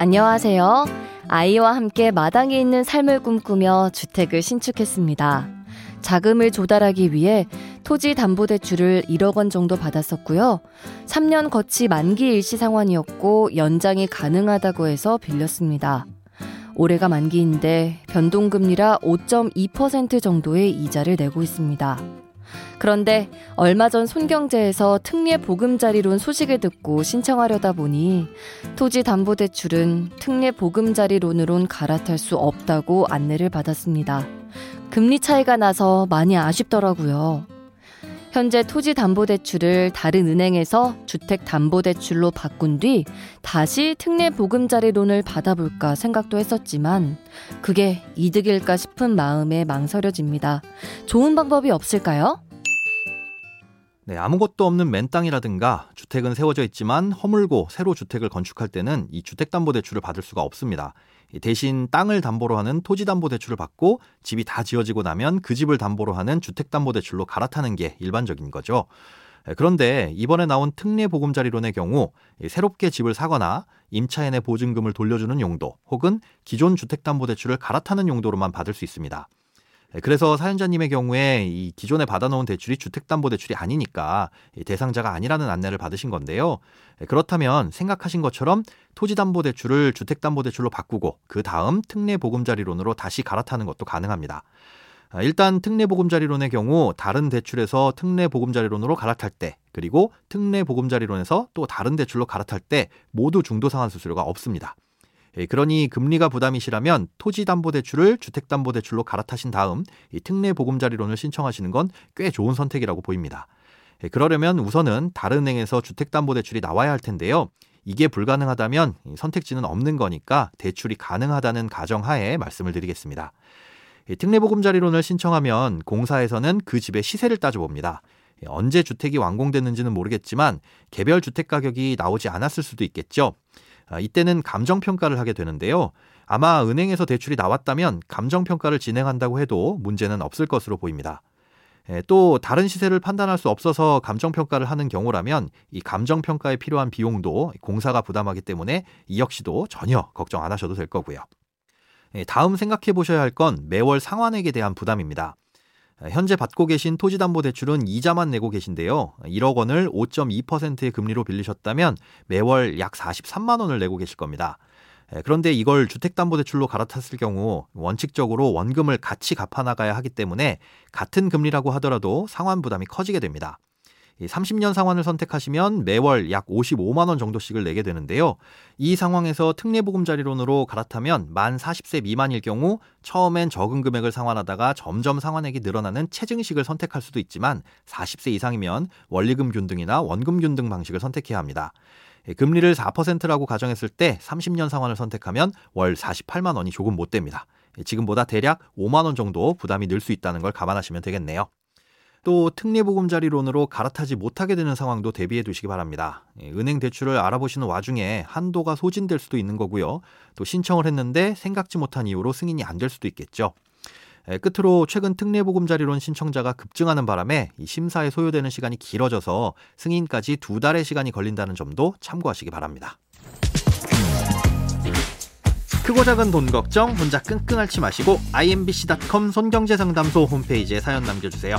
안녕하세요. 아이와 함께 마당이 있는 삶을 꿈꾸며 주택을 신축했습니다. 자금을 조달하기 위해 토지담보대출을 1억 원 정도 받았었고요. 3년 거치 만기 일시 상환이었고 연장이 가능하다고 해서 빌렸습니다. 올해가 만기인데 변동금리라 5.2% 정도의 이자를 내고 있습니다. 그런데 얼마 전 손경제에서 특례보금자리론 소식을 듣고 신청하려다 보니 토지담보대출은 특례보금자리론으론 갈아탈 수 없다고 안내를 받았습니다. 금리 차이가 나서 많이 아쉽더라고요. 현재 토지담보대출을 다른 은행에서 주택담보대출로 바꾼 뒤 다시 특례보금자리론을 받아볼까 생각도 했었지만 그게 이득일까 싶은 마음에 망설여집니다. 좋은 방법이 없을까요? 네, 아무것도 없는 맨땅이라든가 주택은 세워져 있지만 허물고 새로 주택을 건축할 때는 이 주택담보대출을 받을 수가 없습니다. 대신 땅을 담보로 하는 토지담보대출을 받고 집이 다 지어지고 나면 그 집을 담보로 하는 주택담보대출로 갈아타는 게 일반적인 거죠. 그런데 이번에 나온 특례보금자리론의 경우 새롭게 집을 사거나 임차인의 보증금을 돌려주는 용도 혹은 기존 주택담보대출을 갈아타는 용도로만 받을 수 있습니다. 그래서 사연자님의 경우에 이 기존에 받아놓은 대출이 주택담보대출이 아니니까 대상자가 아니라는 안내를 받으신 건데요. 그렇다면 생각하신 것처럼 토지담보대출을 주택담보대출로 바꾸고 그 다음 특례보금자리론으로 다시 갈아타는 것도 가능합니다. 일단 특례보금자리론의 경우 다른 대출에서 특례보금자리론으로 갈아탈 때 그리고 특례보금자리론에서 또 다른 대출로 갈아탈 때 모두 중도상환수수료가 없습니다. 그러니 금리가 부담이시라면 토지담보대출을 주택담보대출로 갈아타신 다음 이 특례보금자리론을 신청하시는 건 꽤 좋은 선택이라고 보입니다. 그러려면 우선은 다른 은행에서 주택담보대출이 나와야 할 텐데요. 이게 불가능하다면 선택지는 없는 거니까 대출이 가능하다는 가정하에 말씀을 드리겠습니다. 특례보금자리론을 신청하면 공사에서는 그 집의 시세를 따져봅니다. 언제 주택이 완공됐는지는 모르겠지만 개별 주택가격이 나오지 않았을 수도 있겠죠. 이때는 감정평가를 하게 되는데요. 아마 은행에서 대출이 나왔다면 감정평가를 진행한다고 해도 문제는 없을 것으로 보입니다. 또 다른 시세를 판단할 수 없어서 감정평가를 하는 경우라면 이 감정평가에 필요한 비용도 공사가 부담하기 때문에 이 역시도 전혀 걱정 안 하셔도 될 거고요. 다음 생각해 보셔야 할 건 매월 상환액에 대한 부담입니다. 현재 받고 계신 토지담보대출은 이자만 내고 계신데요. 1억 원을 5.2%의 금리로 빌리셨다면 매월 약 43만 원을 내고 계실 겁니다. 그런데 이걸 주택담보대출로 갈아탔을 경우 원칙적으로 원금을 같이 갚아나가야 하기 때문에 같은 금리라고 하더라도 상환 부담이 커지게 됩니다. 30년 상환을 선택하시면 매월 약 55만 원 정도씩을 내게 되는데요. 이 상황에서 특례보금자리론으로 갈아타면 만 40세 미만일 경우 처음엔 적은 금액을 상환하다가 점점 상환액이 늘어나는 체증식을 선택할 수도 있지만 40세 이상이면 원리금 균등이나 원금 균등 방식을 선택해야 합니다. 금리를 4%라고 가정했을 때 30년 상환을 선택하면 월 48만 원이 조금 못 됩니다. 지금보다 대략 5만 원 정도 부담이 늘 수 있다는 걸 감안하시면 되겠네요. 또 특례보금자리론으로 갈아타지 못하게 되는 상황도 대비해 두시기 바랍니다. 은행 대출을 알아보시는 와중에 한도가 소진될 수도 있는 거고요. 또 신청을 했는데 생각지 못한 이유로 승인이 안 될 수도 있겠죠. 끝으로 최근 특례보금자리론 신청자가 급증하는 바람에 이 심사에 소요되는 시간이 길어져서 승인까지 2달의 시간이 걸린다는 점도 참고하시기 바랍니다. 크고 작은 돈 걱정 혼자 끙끙 앓지 마시고 imbc.com 손경제 상담소 홈페이지에 사연 남겨주세요.